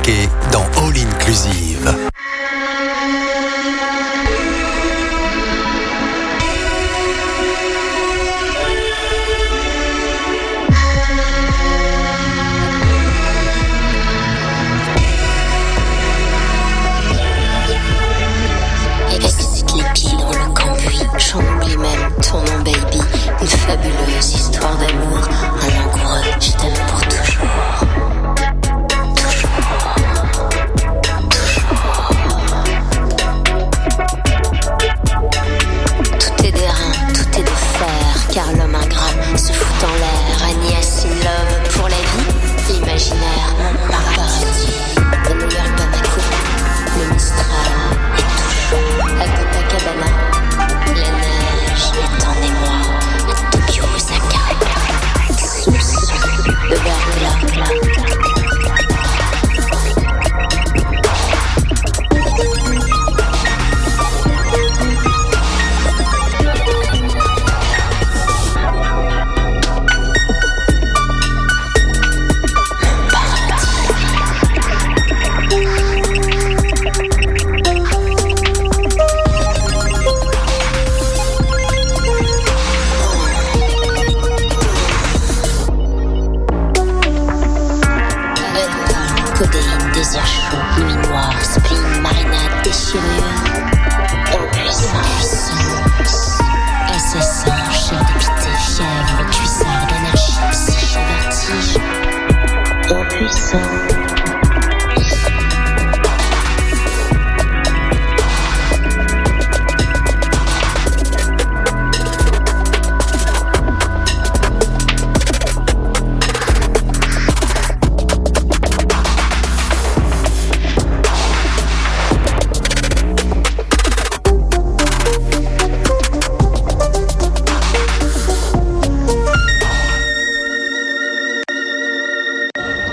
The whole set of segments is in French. marqué dans All Inclusive. Fabuleuse histoire d'amour, un langoureux, je t'aime pour toujours. Toujours. Tout est d'airain, tout est de fer, car l'homme ingrat se fout en l'air. Agnès, in love pour la vie, imaginaire, mon paradis. Et ne leurre pas ma coupe, le Mistral est toujours à Copacabana. La neige est en émoi. Le verre de la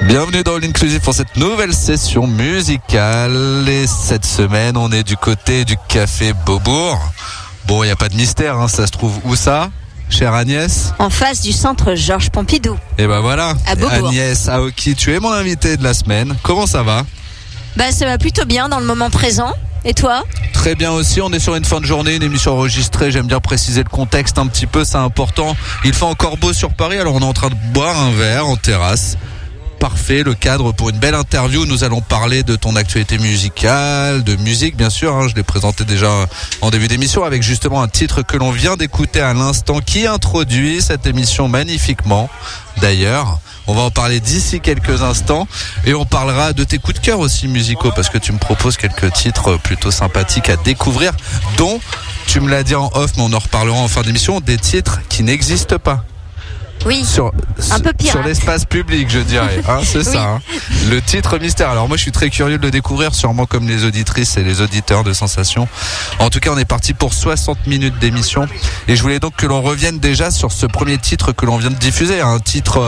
Bienvenue dans All Inclusive pour cette nouvelle session musicale. Et cette semaine, on est du côté du Café Beaubourg. Bon, il n'y a pas de mystère, hein. Ça se trouve où ça, chère Agnès? En face du centre Georges Pompidou. Et ben voilà, à Beaubourg. Agnès Aoki, tu es mon invitée de la semaine. Comment ça va? Bah, ça va plutôt bien dans le moment présent. Et toi? Très bien aussi, on est sur une fin de journée, une émission enregistrée, j'aime bien préciser le contexte un petit peu, c'est important. Il fait encore beau sur Paris, alors on est en train de boire un verre en terrasse. Parfait, le cadre pour une belle interview. Nous allons parler de ton actualité musicale, de musique bien sûr, hein, je l'ai présenté déjà en début d'émission avec justement un titre que l'on vient d'écouter à l'instant qui introduit cette émission magnifiquement d'ailleurs. On va en parler d'ici quelques instants et on parlera de tes coups de cœur aussi musicaux parce que tu me proposes quelques titres plutôt sympathiques à découvrir dont, tu me l'as dit en off mais on en reparlera en fin d'émission, des titres qui n'existent pas. Oui, un peu pirate. Sur l'espace public, je dirais. Hein, c'est oui. Ça. Hein. Le titre mystère. Alors moi, je suis très curieux de le découvrir, sûrement comme les auditrices et les auditeurs de Sensations. En tout cas, on est parti pour 60 minutes d'émission. Et je voulais donc que l'on revienne déjà sur ce premier titre que l'on vient de diffuser. Un titre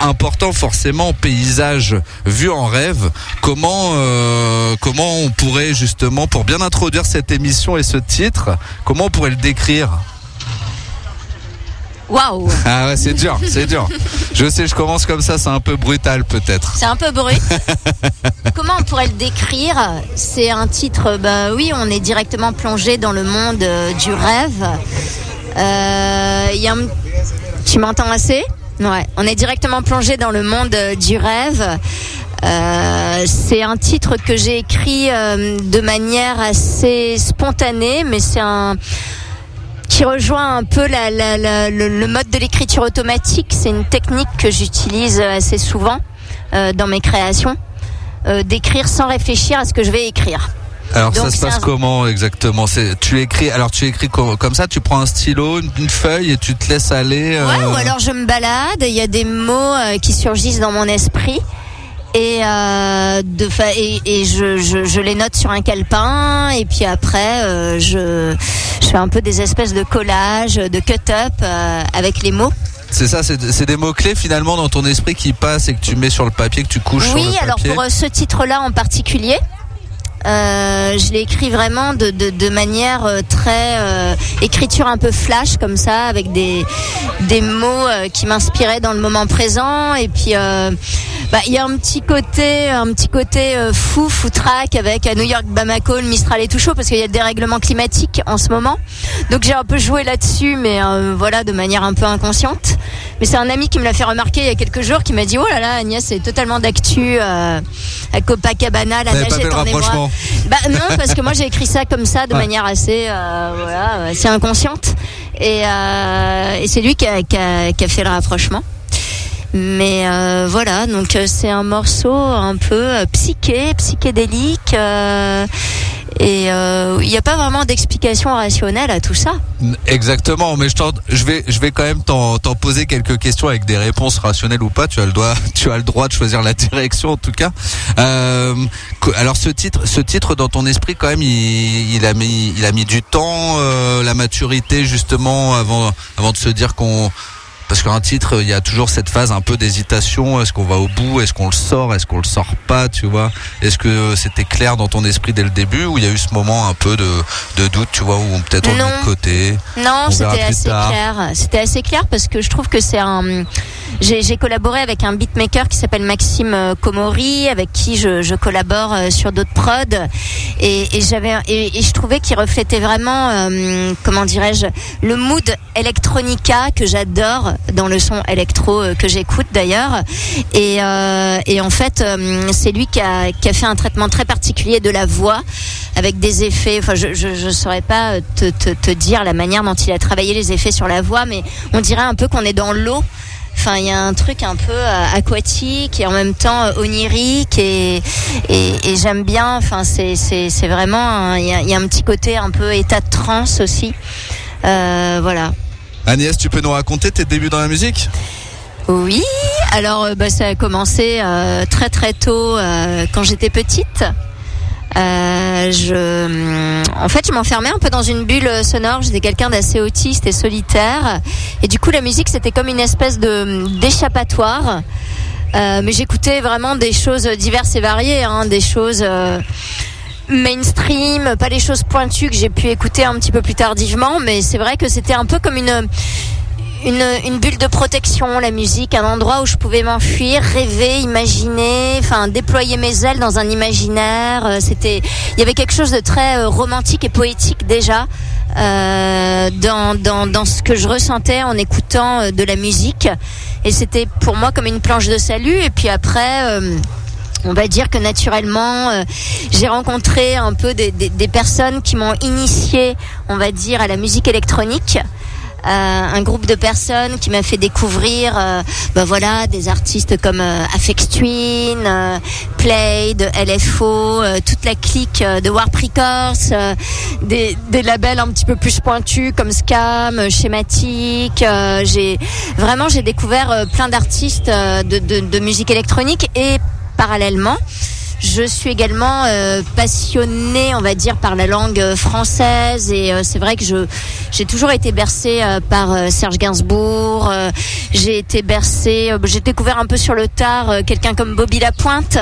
important, forcément, paysage vu en rêve. Comment on pourrait justement, pour bien introduire cette émission et ce titre, comment on pourrait le décrire ? Waouh! Ah ouais, c'est dur, c'est dur. Je sais, je commence comme ça, c'est un peu brutal peut-être. C'est un peu brut. Comment on pourrait le décrire? C'est un titre, bah oui, on est directement plongé dans le monde du rêve. Tu m'entends assez? Ouais, on est directement plongé dans le monde du rêve. C'est un titre que j'ai écrit de manière assez spontanée, mais c'est un. Qui rejoint un peu le mode de l'écriture automatique. C'est une technique que j'utilise assez souvent dans mes créations, d'écrire sans réfléchir à ce que je vais écrire. Alors donc, ça se passe comment exactement? Tu écris comme ça, tu prends un stylo, une feuille et tu te laisses aller Ouais, ou alors je me balade, il y a des mots qui surgissent dans mon esprit. Et je les note sur un calepin et puis après je fais un peu des espèces de collages, de cut-up avec les mots. C'est ça, c'est des mots-clés finalement dans ton esprit qui passent et que tu mets sur le papier, que tu couches sur le papier. Oui, alors pour ce titre-là en particulier, Je l'ai écrit vraiment de manière très écriture un peu flash comme ça, avec des mots qui m'inspiraient dans le moment présent. Et puis il y a un petit côté fou, foutraque, avec à New York, Bamako, le Mistral est tout chaud parce qu'il y a le dérèglement climatique en ce moment. Donc j'ai un peu joué là-dessus, mais voilà, de manière un peu inconsciente. Mais c'est un ami qui me l'a fait remarquer il y a quelques jours, qui m'a dit « Oh là là, Agnès, c'est totalement d'actu, à Copacabana, la nage est en émoi. » Bah non, parce que moi j'ai écrit ça comme ça, de manière assez, voilà, assez inconsciente. Et c'est lui qui a fait le rapprochement. Mais voilà, donc c'est un morceau un peu psychédélique. Et il n'y a pas vraiment d'explication rationnelle à tout ça. Exactement, mais je vais quand même t'en poser quelques questions avec des réponses rationnelles ou pas. Tu as le droit de choisir la direction en tout cas. Alors ce titre dans ton esprit quand même, il a mis du temps, la maturité justement avant de se dire qu'on... Parce qu'un titre, il y a toujours cette phase un peu d'hésitation. Est-ce qu'on va au bout? Est-ce qu'on le sort? Est-ce qu'on le sort pas? Tu vois? Est-ce que c'était clair dans ton esprit dès le début, ou il y a eu ce moment un peu de doute, tu vois, où peut-être on est de côté? Non, c'était assez clair. C'était assez clair parce que je trouve que c'est un... J'ai collaboré avec un beatmaker qui s'appelle Maxime Komori, avec qui je collabore sur d'autres prods, et je trouvais qu'il reflétait vraiment, comment dirais-je, le mood electronica que j'adore dans le son électro que j'écoute d'ailleurs. Et en fait, c'est lui qui a fait un traitement très particulier de la voix, avec des effets. Enfin, je saurais pas te dire la manière dont il a travaillé les effets sur la voix, mais on dirait un peu qu'on est dans l'eau. Enfin, il y a un truc un peu aquatique et en même temps onirique, et j'aime bien. Enfin, c'est vraiment... Il y a un petit côté un peu état de transe aussi. Voilà. Agnès, tu peux nous raconter tes débuts dans la musique ? Oui. Alors, ça a commencé très très tôt, quand j'étais petite. En fait, je m'enfermais un peu dans une bulle sonore. J'étais quelqu'un d'assez autiste et solitaire, et du coup la musique c'était comme une espèce d'échappatoire. Mais j'écoutais vraiment des choses diverses et variées, hein, des choses mainstream, pas les choses pointues que j'ai pu écouter un petit peu plus tardivement. Mais c'est vrai que c'était un peu comme une bulle de protection, la musique, un endroit où je pouvais m'enfuir, rêver, imaginer, enfin déployer mes ailes dans un imaginaire. Il y avait quelque chose de très romantique et poétique déjà dans ce que je ressentais en écoutant de la musique, et c'était pour moi comme une planche de salut. Et puis après, on va dire que naturellement, j'ai rencontré un peu des personnes qui m'ont initiée, on va dire, à la musique électronique. Un groupe de personnes qui m'a fait découvrir des artistes comme Aphex Twin, Play de LFO, toute la clique de Warp Records, des labels un petit peu plus pointus comme Skam, Schématique. J'ai découvert plein d'artistes de musique électronique, et parallèlement je suis également passionnée, on va dire, par la langue française, et c'est vrai que j'ai toujours été bercée par Serge Gainsbourg. J'ai découvert un peu sur le tard quelqu'un comme Bobby Lapointe.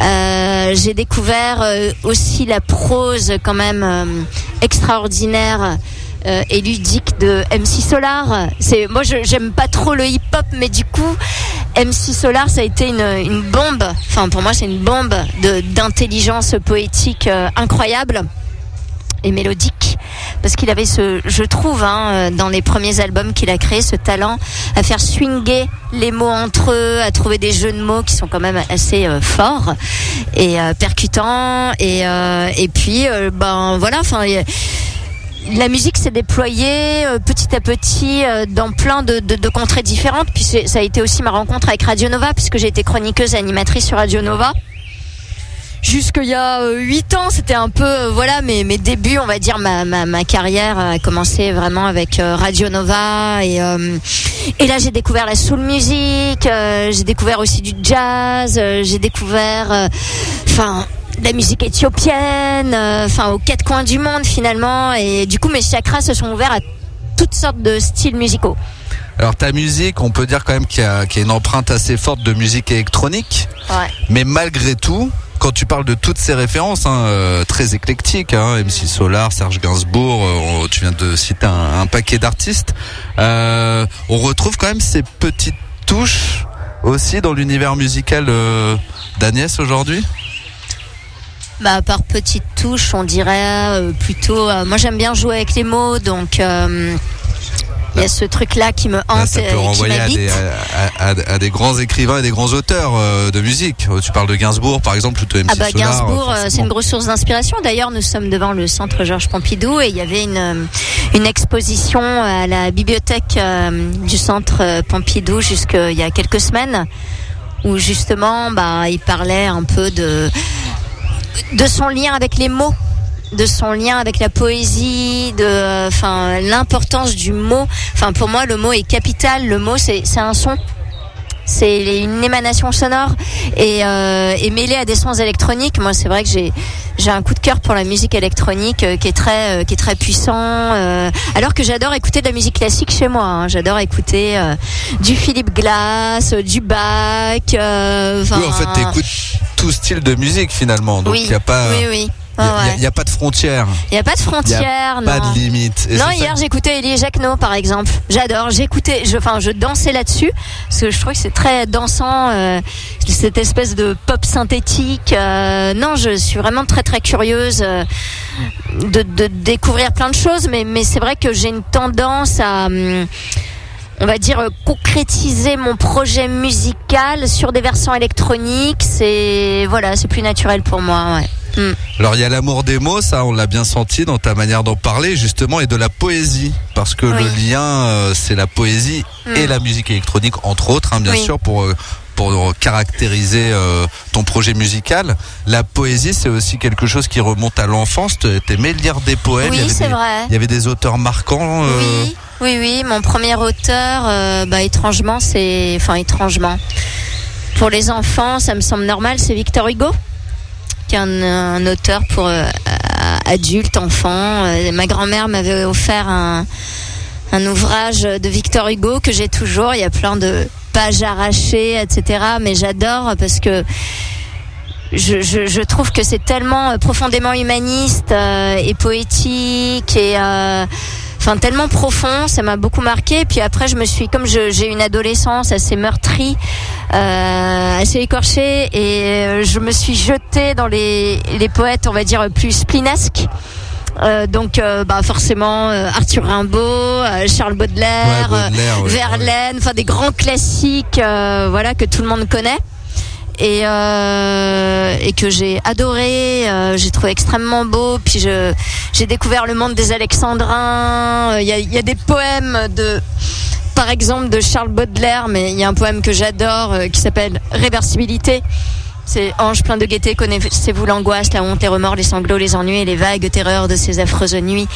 J'ai découvert aussi la prose quand même extraordinaire et ludique de MC Solaar. Moi, j'aime pas trop le hip-hop, mais du coup MC Solaar, ça a été une bombe. Enfin, pour moi, c'est une bombe d'intelligence poétique incroyable et mélodique, parce qu'il avait je trouve, dans les premiers albums qu'il a créés, ce talent à faire swinguer les mots entre eux, à trouver des jeux de mots qui sont quand même assez forts et percutants. Et puis, la musique s'est déployée petit à petit dans plein de contrées différentes. Puis ça a été aussi ma rencontre avec Radio Nova, puisque j'ai été chroniqueuse et animatrice sur Radio Nova. Jusqu'il y a 8 ans, c'était un peu mes débuts, on va dire. Ma carrière a commencé vraiment avec Radio Nova, et là j'ai découvert la soul music, j'ai découvert aussi du jazz, j'ai découvert la musique éthiopienne, aux 4 coins du monde finalement. Et du coup, mes chakras se sont ouverts à toutes sortes de styles musicaux. Alors, ta musique, on peut dire quand même qu'il y a une empreinte assez forte de musique électronique. Ouais. Mais malgré tout, quand tu parles de toutes ces références très éclectiques, MC Solaar, Serge Gainsbourg, tu viens de citer un paquet d'artistes, on retrouve quand même ces petites touches aussi dans l'univers musical d'Agnès aujourd'hui. Bah, par petites touches, on dirait plutôt. Moi, j'aime bien jouer avec les mots, donc. Il y a ce truc-là qui me hante. Là, ça peut renvoyer à des grands écrivains et des grands auteurs de musique. Tu parles de Gainsbourg, par exemple, ou de MC Solaar. Gainsbourg, c'est une grosse source d'inspiration. D'ailleurs, nous sommes devant le centre Georges Pompidou et il y avait une exposition à la bibliothèque du centre Pompidou jusqu'il y a quelques semaines où justement, il parlait un peu de son lien avec les mots, de son lien avec la poésie, de l'importance du mot. Pour moi, le mot est capital. Le mot, c'est un son, c'est une émanation sonore et mêlé à des sons électroniques. Moi, c'est vrai que j'ai un coup de cœur pour la musique électronique qui est très puissant, alors que j'adore écouter de la musique classique chez moi, j'adore écouter du Philip Glass, du Bach, oui, en fait, t'écoutes tout style de musique finalement, donc il n'y a pas... Oui. Il n'y a pas de frontières. Il n'y a pas de frontières, non. Pas de limites. Non, hier, j'écoutais Elie Jacno, par exemple. J'adore. Je dansais là-dessus. Parce que je trouve que c'est très dansant, cette espèce de pop synthétique. Non, je suis vraiment très, très curieuse de découvrir plein de choses. Mais c'est vrai que j'ai une tendance à, on va dire, concrétiser mon projet musical sur des versants électroniques. C'est plus naturel pour moi, ouais. Alors il y a l'amour des mots, ça on l'a bien senti dans ta manière d'en parler justement, et de la poésie, parce que le lien c'est la poésie et la musique électronique entre autres, bien sûr pour caractériser ton projet musical. La poésie, c'est aussi quelque chose qui remonte à l'enfance. T'aimais lire des poèmes. Oui, c'est vrai. Il y avait des auteurs marquants. Oui, mon premier auteur, étrangement, pour les enfants, ça me semble normal, c'est Victor Hugo. Un auteur pour adultes, enfants. Ma grand-mère m'avait offert un ouvrage de Victor Hugo que j'ai toujours. Il y a plein de pages arrachées, etc. Mais j'adore parce que je trouve que c'est tellement profondément humaniste et poétique et tellement profond, ça m'a beaucoup marqué. Et puis après, j'ai une adolescence assez meurtrie, assez écorchée, et je me suis jetée dans les poètes, on va dire, plus splinesques. Forcément Arthur Rimbaud, Charles Baudelaire, Verlaine, des grands classiques, que tout le monde connaît. Et que j'ai adoré, j'ai trouvé extrêmement beau. Puis j'ai découvert le monde des Alexandrins. Il y a des poèmes par exemple de Charles Baudelaire, mais il y a un poème que j'adore qui s'appelle Réversibilité. C'est ange plein de gaieté, connaissez-vous l'angoisse, la honte, les remords, les sanglots, les ennuis et les vagues terreurs de ces affreuses nuits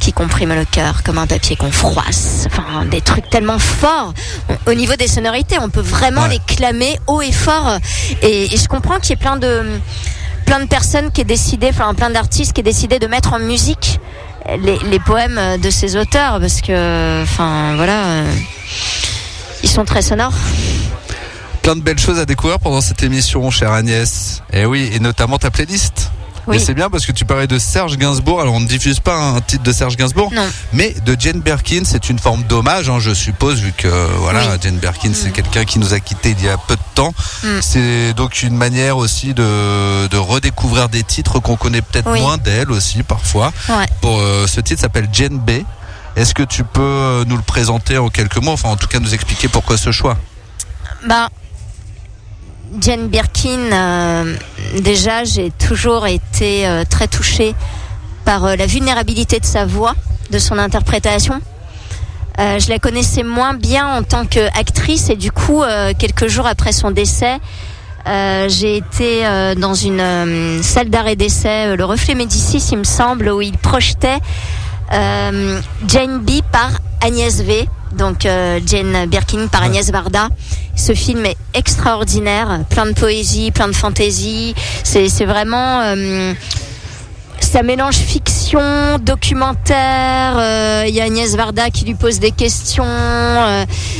qui compriment le cœur comme un papier qu'on froisse. Des trucs tellement forts. Au niveau des sonorités, on peut vraiment les clamer haut et fort. Et je comprends qu'il y ait plein de personnes qui aient décidé, plein d'artistes qui aient décidé de mettre en musique les poèmes de ces auteurs, parce que, ils sont très sonores. Plein de belles choses à découvrir pendant cette émission, chère Agnès. Et oui, et notamment ta playlist. Oui. Et c'est bien parce que tu parlais de Serge Gainsbourg. Alors on ne diffuse pas un titre de Serge Gainsbourg, non. Mais de Jane Birkin. C'est une forme d'hommage, je suppose, vu que Jane Birkin, c'est quelqu'un qui nous a quittés il y a peu de temps. C'est donc une manière aussi de redécouvrir des titres qu'on connaît peut-être moins d'elle aussi parfois. Ouais. Ce titre s'appelle Jane B. Est-ce que tu peux nous le présenter en quelques mots, en tout cas nous expliquer pourquoi ce choix? Jane Birkin, déjà j'ai toujours été très touchée par la vulnérabilité de sa voix, de son interprétation. Je la connaissais moins bien en tant qu'actrice, et du coup quelques jours après son décès, j'ai été dans une salle d'arrêt d'essai, le Reflet Médicis il me semble, où il projetait Jane B par Agnès V, donc Jane Birkin par Agnès Varda. Ce film est extraordinaire, plein de poésie, plein de fantaisie. C'est vraiment ça mélange fiction, documentaire. Il y a Agnès Varda qui lui pose des questions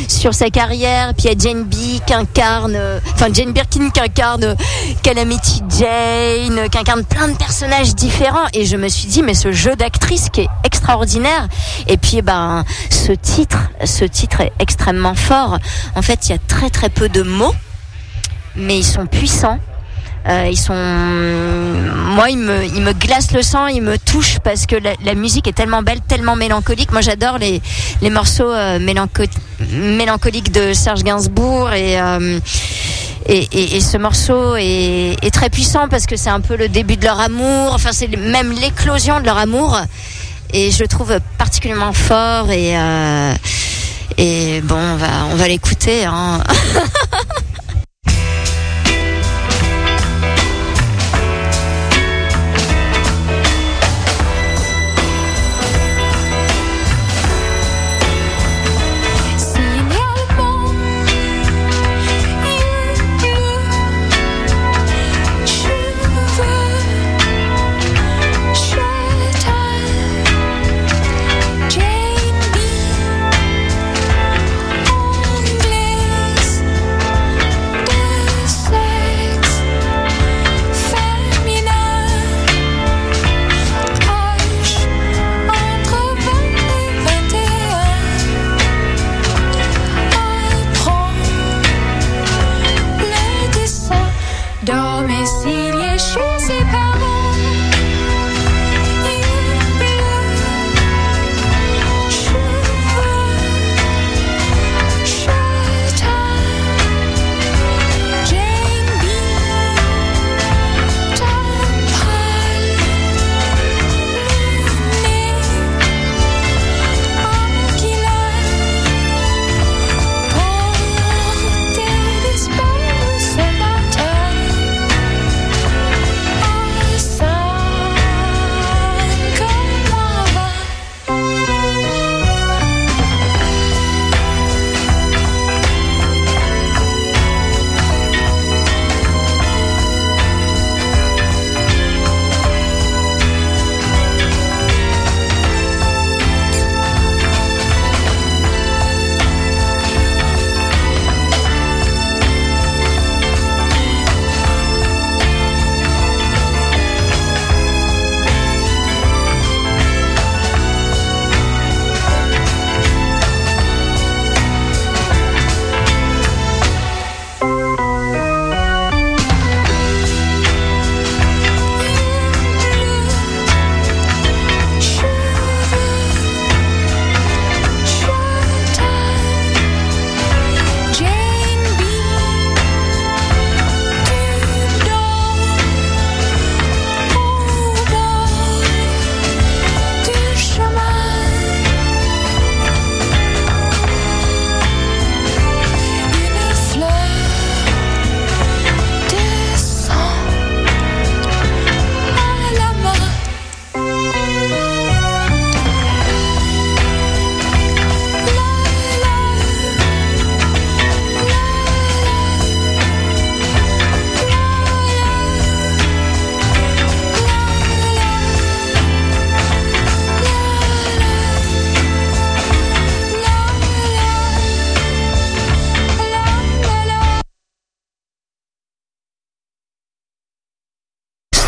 sur sa carrière. Puis il y a Jane Birkin qui incarne Calamity Jane, qui incarne plein de personnages différents. Et je me suis dit, mais ce jeu d'actrice qui est extraordinaire. Et puis, ben, ce titre est extrêmement fort. En fait, il y a très très peu de mots, mais ils sont puissants. Moi, il me glace le sang, il me touche parce que la musique est tellement belle, tellement mélancolique. Moi, j'adore les morceaux mélancoliques de Serge Gainsbourg et ce morceau est très puissant parce que c'est un peu le début de leur amour. Enfin, c'est même l'éclosion de leur amour et je le trouve particulièrement fort et bon, on va l'écouter, hein.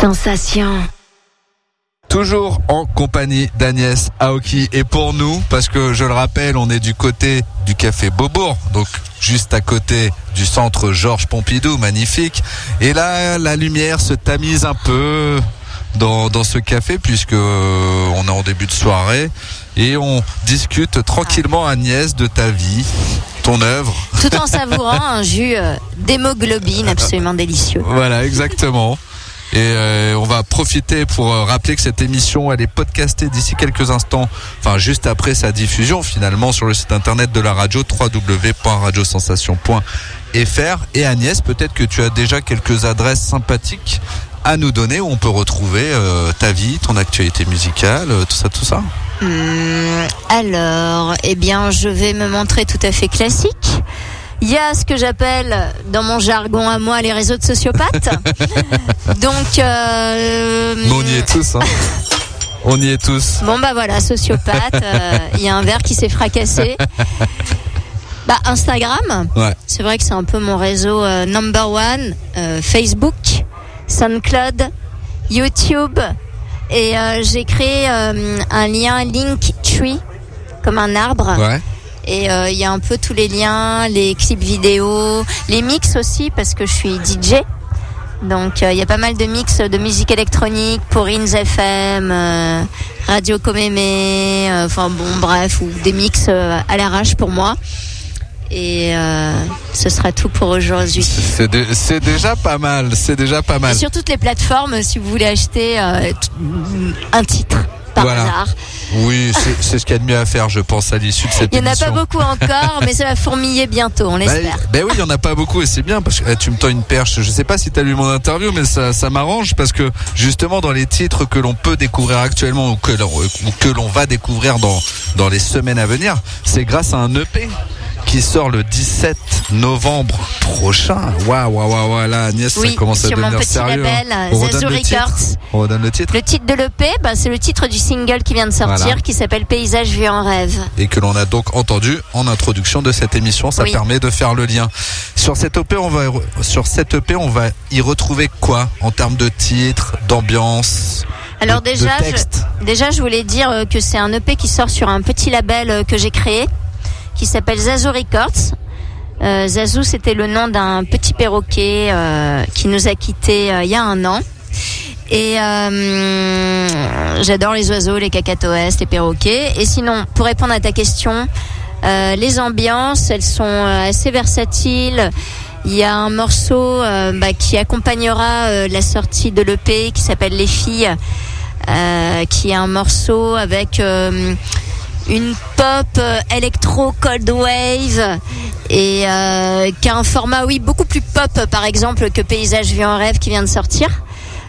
Sensation. Toujours en compagnie d'Agnès Aoki. Et pour nous, parce que je le rappelle, on est du côté du Café Beaubourg, donc juste à côté du centre Georges Pompidou, magnifique. Et là, la lumière se tamise un peu dans ce café, puisque on est en début de soirée. Et on discute tranquillement, Agnès, de ta vie, ton œuvre. Tout en savourant un jus d'hémoglobine absolument délicieux. Voilà, exactement. Et on va profiter pour rappeler que cette émission, elle est podcastée d'ici quelques instants, enfin juste après sa diffusion finalement, sur le site internet de la radio, www.radiosensation.fr. Et Agnès, peut-être que tu as déjà quelques adresses sympathiques à nous donner où on peut retrouver ta vie, ton actualité musicale, tout ça. Alors, eh bien, je vais me montrer tout à fait classique. Il y a ce que j'appelle, dans mon jargon à moi, les réseaux de sociopathes. Donc... bon, on y est tous, hein. On y est tous. Bon, bah voilà, sociopathe. Il y a un verre qui s'est fracassé. Bah, Instagram. Ouais. C'est vrai que c'est un peu mon réseau number one. Facebook, SoundCloud, YouTube. Et j'ai créé un lien Linktree, comme un arbre. Ouais. Et il y a un peu tous les liens, les clips vidéo, les mix aussi, parce que je suis DJ. Donc il y a pas mal de mix de musique électronique pour Ins FM, Radio Comémé, enfin bon bref, ou des mix à l'arrache pour moi. Et ce sera tout pour aujourd'hui. C'est déjà pas mal, c'est déjà pas mal. Et sur toutes les plateformes, si vous voulez acheter un titre. Par voilà. Hasard. Oui, c'est ce qu'il y a de mieux à faire, je pense, à l'issue de cette émission. Il n'y en a pas beaucoup encore, mais ça va fourmiller bientôt, on l'espère. Ben oui, il n'y en a pas beaucoup et c'est bien parce que tu me tends une perche. Je ne sais pas si tu as lu mon interview, mais ça m'arrange parce que justement, dans les titres que l'on peut découvrir actuellement ou que l'on va découvrir dans les semaines à venir, c'est grâce à un EP qui sort le 17 novembre prochain. Waouh, là, Agnès, oui, ça commence à devenir sérieux. Hein. On redonne le titre. Le titre de l'EP, bah, c'est le titre du single qui vient de sortir, voilà. Qui s'appelle Paysage vu en rêve. Et que l'on a donc entendu en introduction de cette émission. Ça permet de faire le lien. Sur cette EP, on va y retrouver quoi en termes de titres, d'ambiance? Alors déjà, je voulais dire que c'est un EP qui sort sur un petit label que j'ai créé, qui s'appelle Zazu Records. Zazu, c'était le nom d'un petit perroquet qui nous a quittés il y a un an. Et j'adore les oiseaux, les cacatoès, les perroquets. Et sinon, pour répondre à ta question, les ambiances, elles sont assez versatiles. Il y a un morceau qui accompagnera la sortie de l'EP qui s'appelle Les Filles, qui est un morceau avec... une pop électro cold wave et qui a un format beaucoup plus pop par exemple que Paysage vu en rêve qui vient de sortir.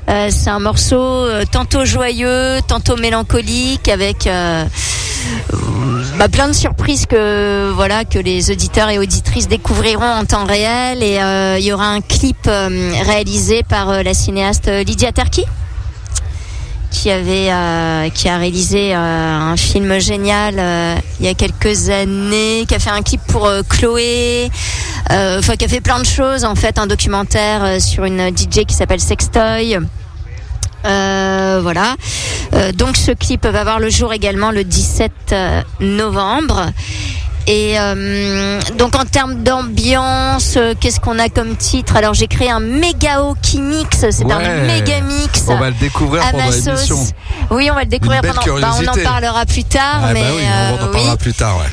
C'est un morceau tantôt joyeux, tantôt mélancolique avec plein de surprises que les auditeurs et auditrices découvriront en temps réel et il y aura un clip réalisé par la cinéaste Lydia Tarki, qui a réalisé un film génial il y a quelques années, qui a fait un clip pour Chloé, qui a fait plein de choses en fait, un documentaire sur une DJ qui s'appelle Sextoy. Donc ce clip va voir le jour également le 17 novembre. Et donc en termes d'ambiance, qu'est-ce qu'on a comme titre? Alors j'ai créé un méga Aoki mix, c'est un méga mix. On va le découvrir pendant l'émission. Oui, on va le découvrir pendant. On en parlera plus tard. Ouais.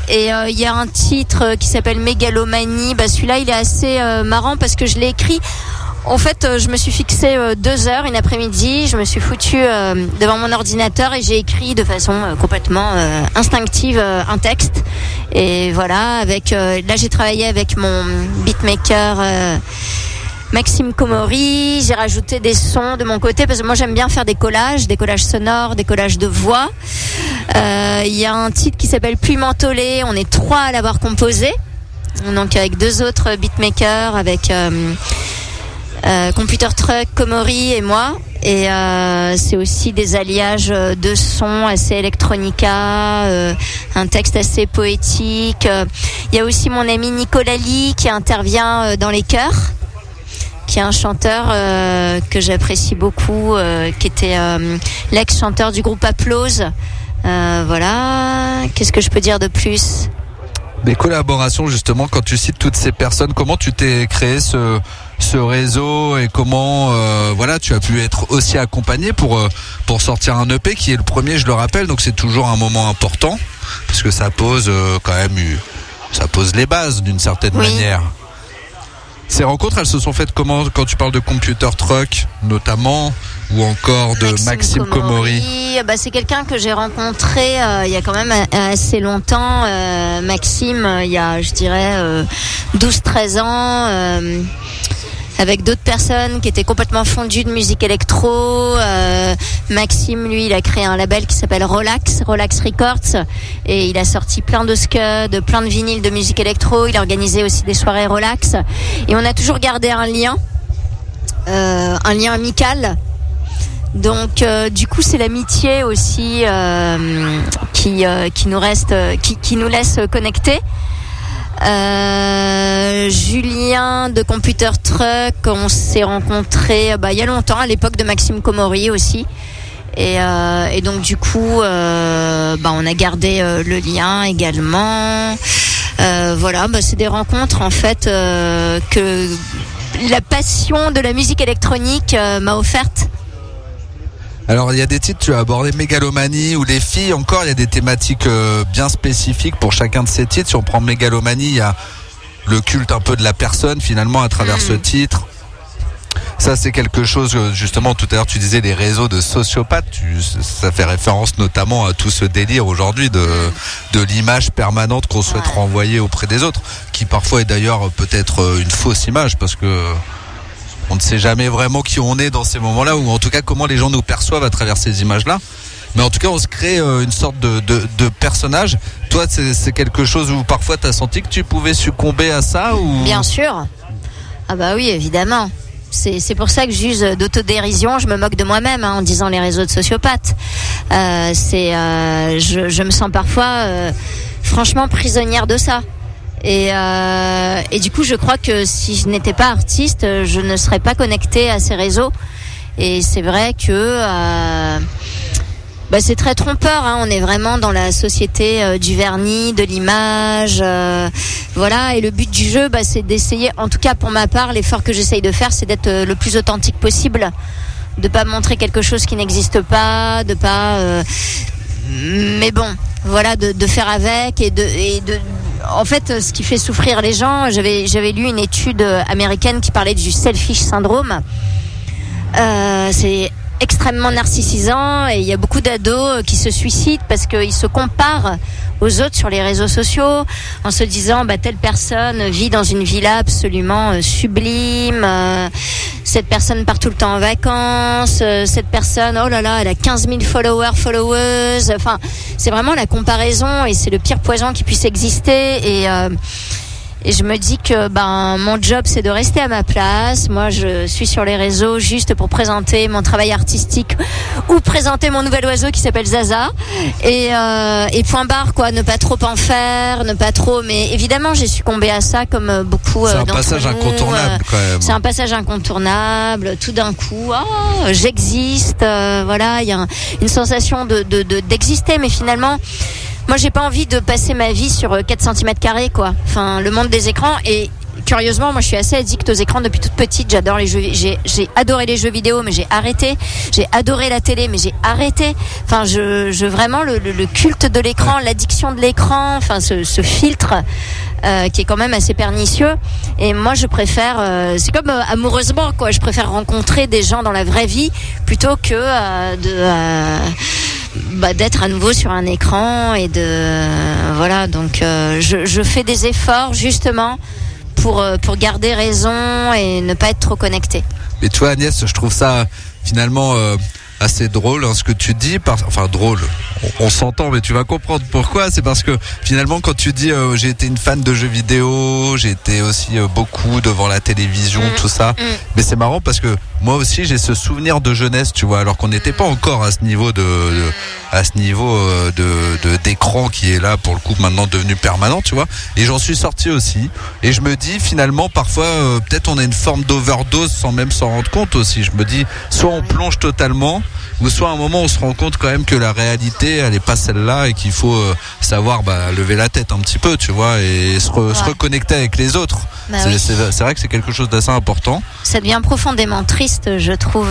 Et il y a un titre qui s'appelle Mégalomanie. Celui-là, il est assez marrant parce que je l'ai écrit. En fait, je me suis fixé 2 heures une après-midi, je me suis foutue devant mon ordinateur et j'ai écrit de façon complètement instinctive un texte. Et voilà, j'ai travaillé avec mon beatmaker Maxime Komori, j'ai rajouté des sons de mon côté parce que moi j'aime bien faire des collages sonores, des collages de voix. Il y a un titre qui s'appelle Pluie mentholée, on est 3 à l'avoir composé. Donc avec 2 autres beatmakers, avec... Computer Truck, Komori et moi. Et c'est aussi des alliages de sons assez electronica, un texte assez poétique. Il y a aussi mon ami Nicolas Lee qui intervient dans les chœurs, qui est un chanteur que j'apprécie beaucoup, qui était l'ex-chanteur du groupe Applause. Qu'est-ce que je peux dire de plus? Des collaborations, justement, quand tu cites toutes ces personnes, comment tu t'es créé ce réseau et comment tu as pu être aussi accompagné pour sortir un EP qui est le premier, je le rappelle, donc c'est toujours un moment important parce que ça pose ça pose les bases d'une certaine manière. Ces rencontres, elles se sont faites comment quand tu parles de Computer Truck notamment ou encore de Maxime Komori? C'est quelqu'un que j'ai rencontré il y a quand même assez longtemps. Maxime, il y a je dirais 12-13 ans. avec d'autres personnes qui étaient complètement fondues de musique électro. Maxime, lui, il a créé un label qui s'appelle Relax Records, et il a sorti plein de scuds, plein de vinyles de musique électro. Il a organisé aussi des soirées relax, et on a toujours gardé un lien amical. Donc du coup c'est l'amitié aussi qui nous reste, qui nous laisse connectés. Julien de Computer Truck, on s'est rencontrés il y a longtemps, à l'époque de Maxime Komori aussi. Et donc du coup on a gardé le lien également. C'est des rencontres en fait que la passion de la musique électronique m'a offerte. Alors il y a des titres, tu as abordé Mégalomanie ou Les Filles, encore il y a des thématiques bien spécifiques pour chacun de ces titres. Si on prend Mégalomanie, il y a le culte un peu de la personne finalement à travers ce titre. Ça c'est quelque chose, justement tout à l'heure tu disais les réseaux de sociopathes, ça fait référence notamment à tout ce délire aujourd'hui de l'image permanente qu'on souhaite renvoyer auprès des autres, qui parfois est d'ailleurs peut-être une fausse image, parce que on ne sait jamais vraiment qui on est dans ces moments-là, ou en tout cas comment les gens nous perçoivent à travers ces images-là. Mais en tout cas, on se crée une sorte de personnage. Toi, c'est quelque chose où parfois tu as senti que tu pouvais succomber à ça ou... Bien sûr. Ah bah oui, évidemment. C'est pour ça que j'use d'autodérision, je me moque de moi-même en disant les réseaux de sociopathes. Je me sens parfois franchement prisonnière de ça. Et du coup je crois que si je n'étais pas artiste, je ne serais pas connectée à ces réseaux. Et c'est vrai que c'est très trompeur, hein. On est vraiment dans la société du vernis, de l'image, et le but du jeu c'est d'essayer, en tout cas pour ma part l'effort que j'essaye de faire c'est d'être le plus authentique possible, de pas montrer quelque chose qui n'existe pas, de pas de faire avec et de en fait, ce qui fait souffrir les gens, j'avais lu une étude américaine qui parlait du selfish syndrome. C'est extrêmement narcissisant et il y a beaucoup d'ados qui se suicident parce qu'ils se comparent aux autres sur les réseaux sociaux en se disant telle personne vit dans une villa absolument sublime, cette personne part tout le temps en vacances, cette personne, oh là là, elle a 15 000 followers, enfin c'est vraiment la comparaison et c'est le pire poison qui puisse exister. Et je me dis que mon job c'est de rester à ma place. Moi je suis sur les réseaux juste pour présenter mon travail artistique ou présenter mon nouvel oiseau qui s'appelle Zaza et point barre quoi, ne pas trop en faire, ne pas trop, mais évidemment j'ai succombé à ça comme beaucoup d'entre nous. C'est un passage incontournable quand même. C'est un passage incontournable, tout d'un coup j'existe, il y a une sensation d'exister, mais finalement moi, j'ai pas envie de passer ma vie sur 4 cm2, quoi. Enfin, le monde des écrans. Et curieusement, moi, je suis assez addict aux écrans depuis toute petite. J'adore les jeux. J'ai adoré les jeux vidéo, mais j'ai arrêté. J'ai adoré la télé, mais j'ai arrêté. Enfin, je vraiment le culte de l'écran, l'addiction de l'écran. Enfin, ce filtre qui est quand même assez pernicieux. Et moi, je préfère. C'est comme amoureusement, quoi. Je préfère rencontrer des gens dans la vraie vie plutôt que d'être à nouveau sur un écran et je fais des efforts justement pour garder raison et ne pas être trop connecté. Mais toi Agnès, je trouve ça finalement assez drôle ce que tu dis, enfin drôle, on s'entend mais tu vas comprendre pourquoi. C'est parce que finalement quand tu dis j'ai été une fan de jeux vidéo, j'ai été aussi beaucoup devant la télévision, tout ça, mais c'est marrant parce que moi aussi j'ai ce souvenir de jeunesse, tu vois, alors qu'on n'était pas encore à ce niveau d'écran qui est là pour le coup maintenant devenu permanent, tu vois, et j'en suis sorti aussi et je me dis finalement parfois peut-être on a une forme d'overdose sans même s'en rendre compte aussi. Je me dis soit on plonge totalement, ou soit à un moment on se rend compte quand même que la réalité elle est pas celle-là et qu'il faut savoir lever la tête un petit peu, tu vois, et se reconnecter avec les autres. C'est vrai que c'est quelque chose d'assez important. Ça devient profondément triste, je trouve.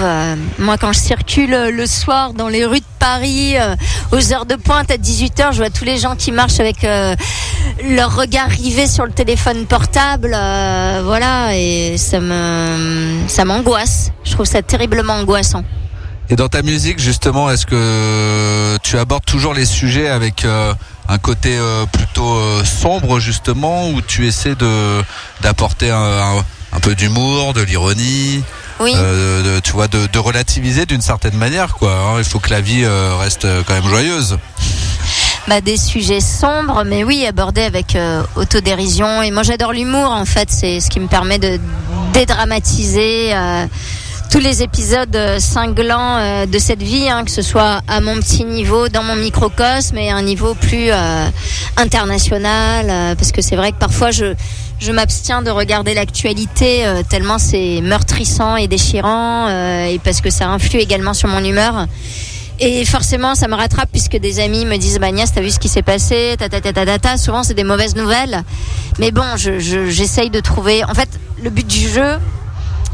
Moi quand je circule le soir dans les rues de Paris aux heures de pointe à 18h, je vois tous les gens qui marchent avec leur regard rivé sur le téléphone portable, et ça m'angoisse. Je trouve ça terriblement angoissant. Et dans ta musique, justement, est-ce que tu abordes toujours les sujets avec un côté plutôt sombre, justement, ou tu essaies d'apporter un peu d'humour, de l'ironie. Oui. Tu vois, de relativiser d'une certaine manière, quoi. Hein. Il faut que la vie reste quand même joyeuse. Bah, des sujets sombres, mais oui, abordés avec autodérision. Et moi, j'adore l'humour, en fait. C'est ce qui me permet de dédramatiser tous les épisodes cinglants de cette vie, hein, que ce soit à mon petit niveau, dans mon microcosme, et à un niveau plus international. Parce que c'est vrai que parfois, je m'abstiens de regarder l'actualité tellement c'est meurtrissant et déchirant, et parce que ça influe également sur mon humeur. Et forcément, ça me rattrape puisque des amis me disent « Bah Agnès, t'as vu ce qui s'est passé ? » Souvent, c'est des mauvaises nouvelles. Mais bon, j'essaye de trouver... En fait, le but du jeu,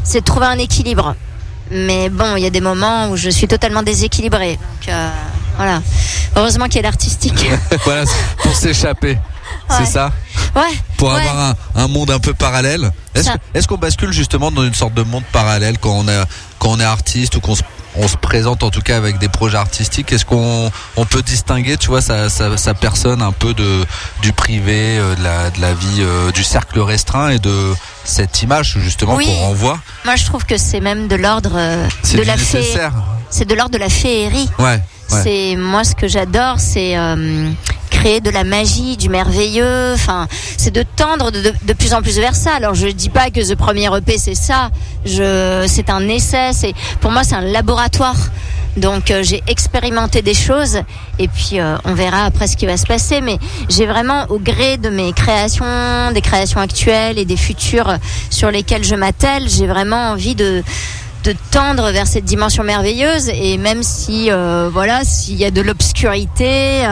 c'est de trouver un équilibre. Mais bon, il y a des moments où je suis totalement déséquilibrée. Donc, voilà. Heureusement qu'il y a l'artistique. Voilà, pour s'échapper. Ouais. C'est ça ? Ouais. Pour avoir un monde un peu parallèle. Est-ce qu'on bascule justement dans une sorte de monde parallèle quand on est artiste, ou qu'on se présente en tout cas avec des projets artistiques? Est-ce qu'on peut distinguer, tu vois, sa personne un peu du privé, de la vie, du cercle restreint, et de cette image justement qu'on renvoie? Moi, je trouve que c'est même de l'ordre de la nécessaire. C'est de l'ordre de la féerie. Ouais. C'est moi ce que j'adore, c'est créer de la magie, du merveilleux. Enfin, c'est de tendre de plus en plus vers ça. Alors, je dis pas que The Premier EP c'est ça. C'est un essai. Pour moi, c'est un laboratoire. Donc, j'ai expérimenté des choses, et puis on verra après ce qui va se passer. Mais j'ai vraiment, au gré de mes créations, des créations actuelles et des futures sur lesquelles je m'attelle, j'ai vraiment envie de tendre vers cette dimension merveilleuse. Et même si s'il y a de l'obscurité,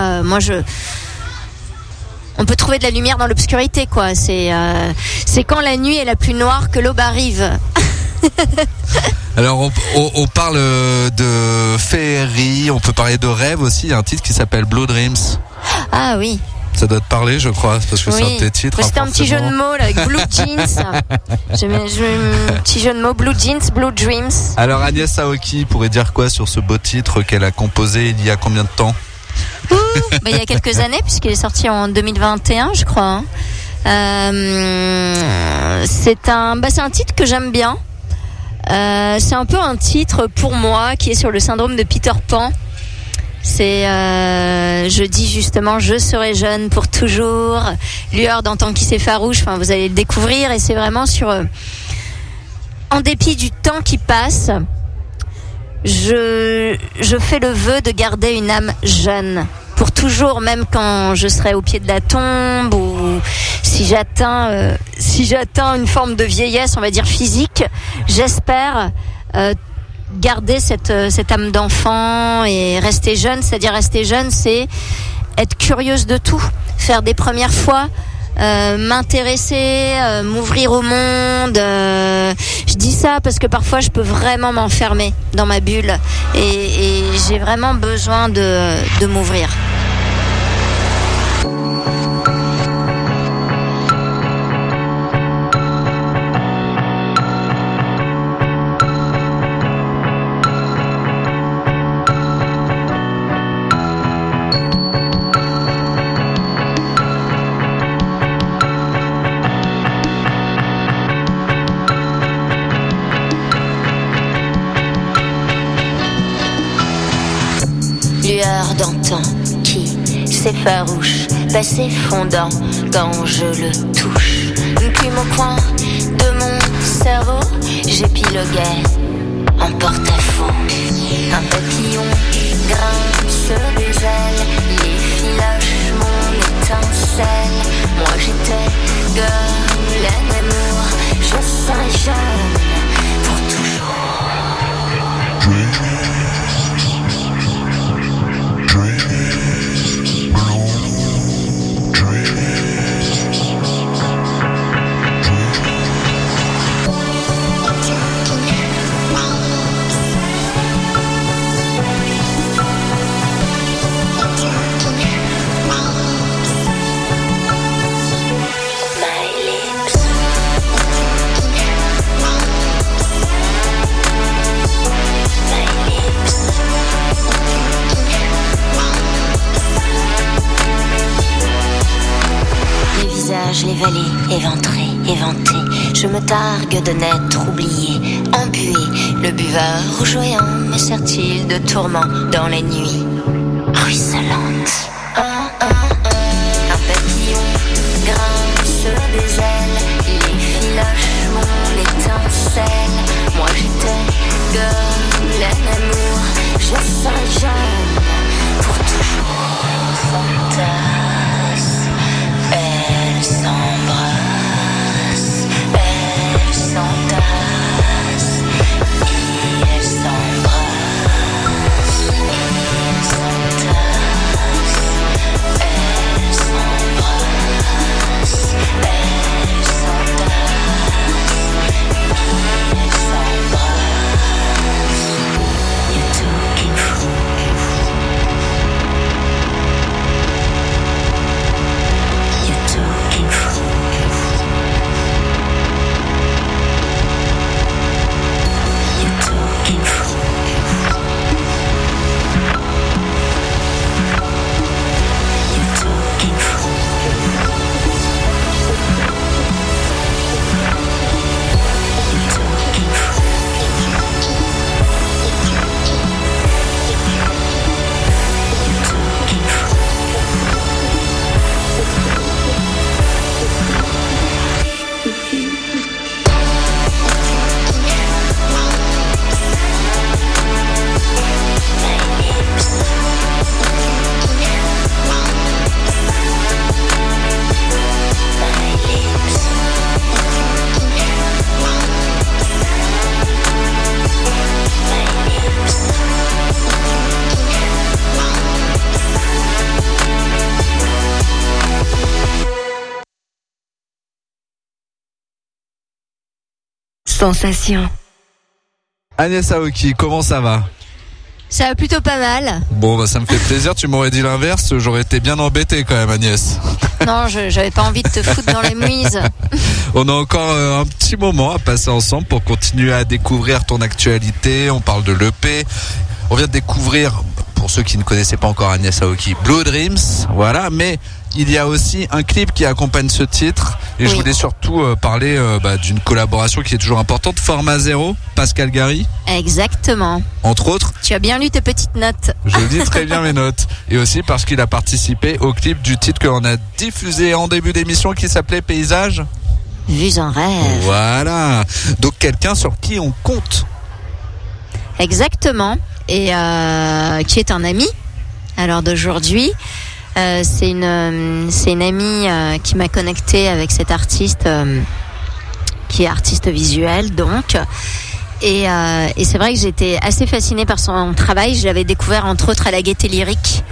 on peut trouver de la lumière dans l'obscurité, quoi. C'est quand la nuit est la plus noire que l'aube arrive. Alors on parle de féerie, on peut parler de rêve aussi. Il y a un titre qui s'appelle Blue Dreams. Ah oui. Ça doit te parler, je crois, parce que c'est un de tes titres. C'était un petit jeu de mots là, avec Blue Jeans. Un petit jeu de mots, Blue Jeans, Blue Dreams. Alors Agnès Aoki pourrait dire quoi sur ce beau titre qu'elle a composé il y a combien de temps? Il y a quelques années, puisqu'il est sorti en 2021, je crois. Hein. C'est un titre que j'aime bien. C'est un peu un titre pour moi qui est sur le syndrome de Peter Pan. C'est je dis justement je serai jeune pour toujours, lueur d'antan qui s'effarouche. Enfin, vous allez le découvrir, et c'est vraiment sur en dépit du temps qui passe, je fais le vœu de garder une âme jeune pour toujours, même quand je serai au pied de la tombe, ou si j'atteins une forme de vieillesse, on va dire physique, j'espère garder cette âme d'enfant et rester jeune. C'est-à-dire rester jeune, c'est être curieuse de tout, faire des premières fois, m'intéresser, m'ouvrir au monde. Je dis ça parce que parfois je peux vraiment m'enfermer dans ma bulle, et j'ai vraiment besoin de m'ouvrir. Farouche, passé fondant quand je le touche. Puis au coin de mon cerveau, j'épiloguais en porte-à-faux. Un papillon grince des ailes, les filoches, mon étincelle. Moi j'étais comme l'amour, je serai jeune pour toujours. Les vallées éventrées, éventées, je me targue de n'être oublié, empué. Le buveur rougeoyant me sert-il de tourment dans les nuits ruisselantes. Un papillon grince des ailes, il effiloche mon étincelle. Moi j'étais comme un amour, je serai jeune pour toujours. Fantasme, elle s'embrasse, elle s'entasse, et elle s'embrasse, elle s'entasse, elle s'embrasse, elle s'entasse, et elle s'embrasse. You're talking fool. Sensation. Agnès Aoki, comment ça va? Ça va plutôt pas mal. Bon, bah, ça me fait plaisir. Tu m'aurais dit l'inverse, j'aurais été bien embêté quand même, Agnès. Non, j'avais pas envie de te foutre dans les mises. On a encore un petit moment à passer ensemble pour continuer à découvrir ton actualité. On parle de l'EP. On vient de découvrir, pour ceux qui ne connaissaient pas encore Agnès Aoki, Blue Dreams. Voilà, mais il y a aussi un clip qui accompagne ce titre. Et oui, je voulais surtout parler d'une collaboration qui est toujours importante. Format Zéro, Pascal Gary. Exactement. Entre autres. Tu as bien lu tes petites notes. Je lis très bien mes notes. Et aussi parce qu'il a participé au clip du titre que l'on a diffusé en début d'émission qui s'appelait Paysage. Vues en rêve. Voilà. Donc quelqu'un sur qui on compte. Exactement. Et qui est un ami à l'heure d'aujourd'hui. C'est une amie qui m'a connectée avec cet artiste qui est artiste visuel donc et c'est vrai que j'étais assez fascinée par son travail. Je l'avais découvert entre autres à la Gaieté Lyrique.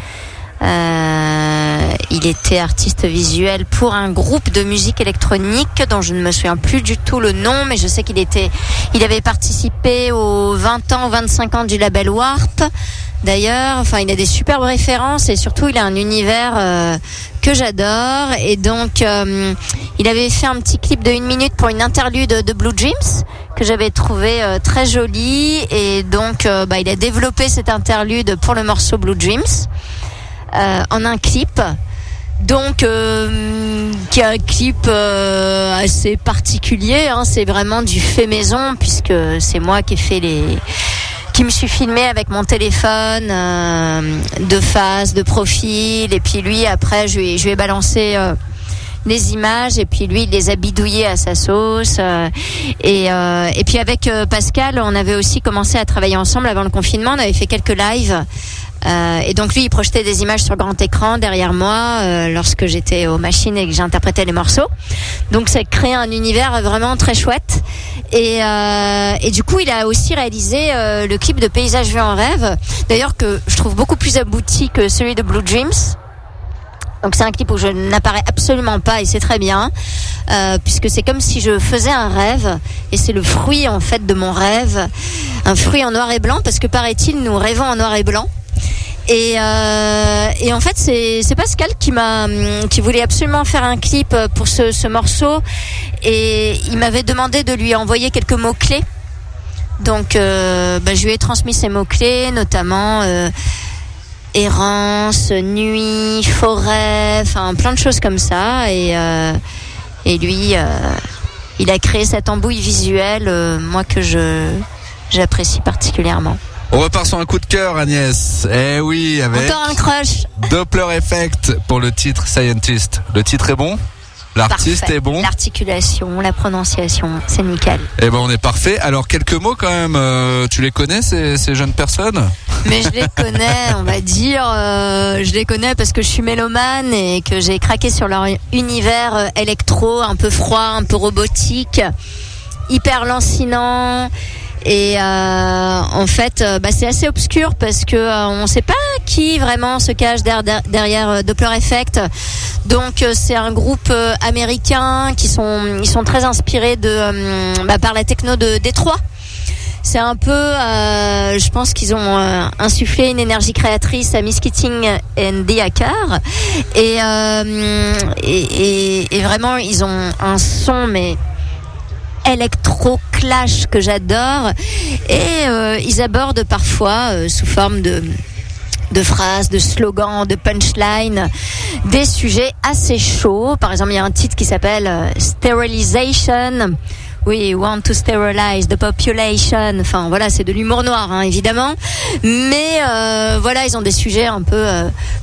Il était artiste visuel pour un groupe de musique électronique dont je ne me souviens plus du tout le nom, mais je sais qu'il avait participé aux 20 ans, aux 25 ans du label Warp. D'ailleurs, enfin, il a des superbes références et surtout, il a un univers que j'adore. Et donc, il avait fait un petit clip de 1 minute pour une interlude de Blue Dreams que j'avais trouvé très jolie. Et donc, il a développé cette interlude pour le morceau Blue Dreams en un clip. Donc, qui est un clip assez particulier. Hein, c'est vraiment du fait maison puisque c'est moi qui ai fait qui me suis filmée avec mon téléphone de face, de profil, et puis lui après je lui ai balancé les images et puis lui il les a bidouillées à sa sauce et puis avec Pascal on avait aussi commencé à travailler ensemble avant le confinement, on avait fait quelques lives et donc lui il projetait des images sur grand écran derrière moi lorsque j'étais aux machines et que j'interprétais les morceaux, donc ça crée un univers vraiment très chouette. Et du coup, il a aussi réalisé le clip de Paysage vu en rêve, d'ailleurs que je trouve beaucoup plus abouti que celui de Blue Dreams. Donc c'est un clip où je n'apparais absolument pas et c'est très bien puisque c'est comme si je faisais un rêve et c'est le fruit en fait de mon rêve, un fruit en noir et blanc parce que paraît-il nous rêvons en noir et blanc. Et en fait c'est Pascal qui voulait absolument faire un clip pour ce morceau et il m'avait demandé de lui envoyer quelques mots clés. Donc je lui ai transmis ces mots clés notamment errance, nuit, forêt, enfin plein de choses comme ça et lui il a créé cette embouille visuelle, moi que j'apprécie particulièrement. On repart sur un coup de cœur, Agnès. Eh oui, avec encore un crush. Doppler Effect pour le titre Scientist. Le titre est bon, l'artiste parfait. Est bon, l'articulation, la prononciation, c'est nickel. Eh ben on est parfait. Alors quelques mots quand même. Tu les connais ces jeunes personnes? Mais je les connais, on va dire. Je les connais parce que je suis mélomane et que j'ai craqué sur leur univers électro, un peu froid, un peu robotique, hyper lancinant. Et en fait, c'est assez obscur parce que on ne sait pas qui vraiment se cache derrière Doppler Effect. Donc c'est un groupe américain ils sont très inspirés de par la techno de Détroit. C'est un peu, je pense qu'ils ont insufflé une énergie créatrice à Miss Keating and the Hacker. Et vraiment ils ont un son mais électro clash que j'adore, et ils abordent parfois sous forme de phrases, de slogans, de punchlines, des sujets assez chauds. Par exemple, il y a un titre qui s'appelle Sterilization. We want to sterilize the population. Enfin voilà, c'est de l'humour noir hein, évidemment. Mais voilà, ils ont des sujets un peu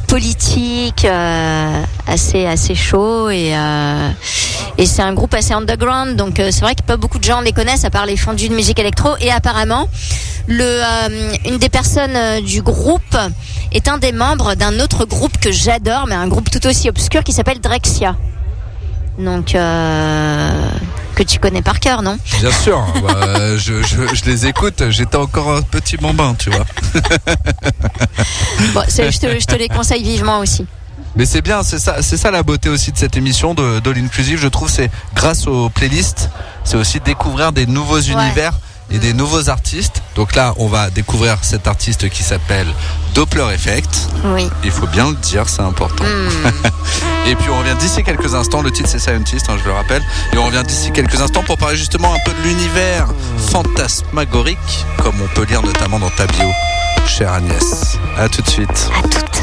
politiques, assez chauds, et c'est un groupe assez underground. Donc c'est vrai que pas beaucoup de gens les connaissent à part les fondus de musique électro. Et apparemment, une des personnes du groupe est un des membres d'un autre groupe que j'adore, mais un groupe tout aussi obscur qui s'appelle Drexia. Donc que tu connais par cœur, non? Bien sûr, je les écoute, j'étais encore un petit bambin, tu vois. Bon, je te les conseille vivement aussi. Mais c'est bien, c'est ça la beauté aussi de cette émission d'All Inclusive, je trouve, c'est grâce aux playlists, c'est aussi découvrir des nouveaux univers et des nouveaux artistes. Donc là, on va découvrir cet artiste qui s'appelle Doppler Effect. Oui. Il faut bien le dire, c'est important. Et puis on revient d'ici quelques instants. Le titre c'est Scientist, hein, je le rappelle. Et on revient d'ici quelques instants pour parler justement un peu de l'univers fantasmagorique, comme on peut lire notamment dans ta bio, chère Agnès. À tout de suite. À toutes.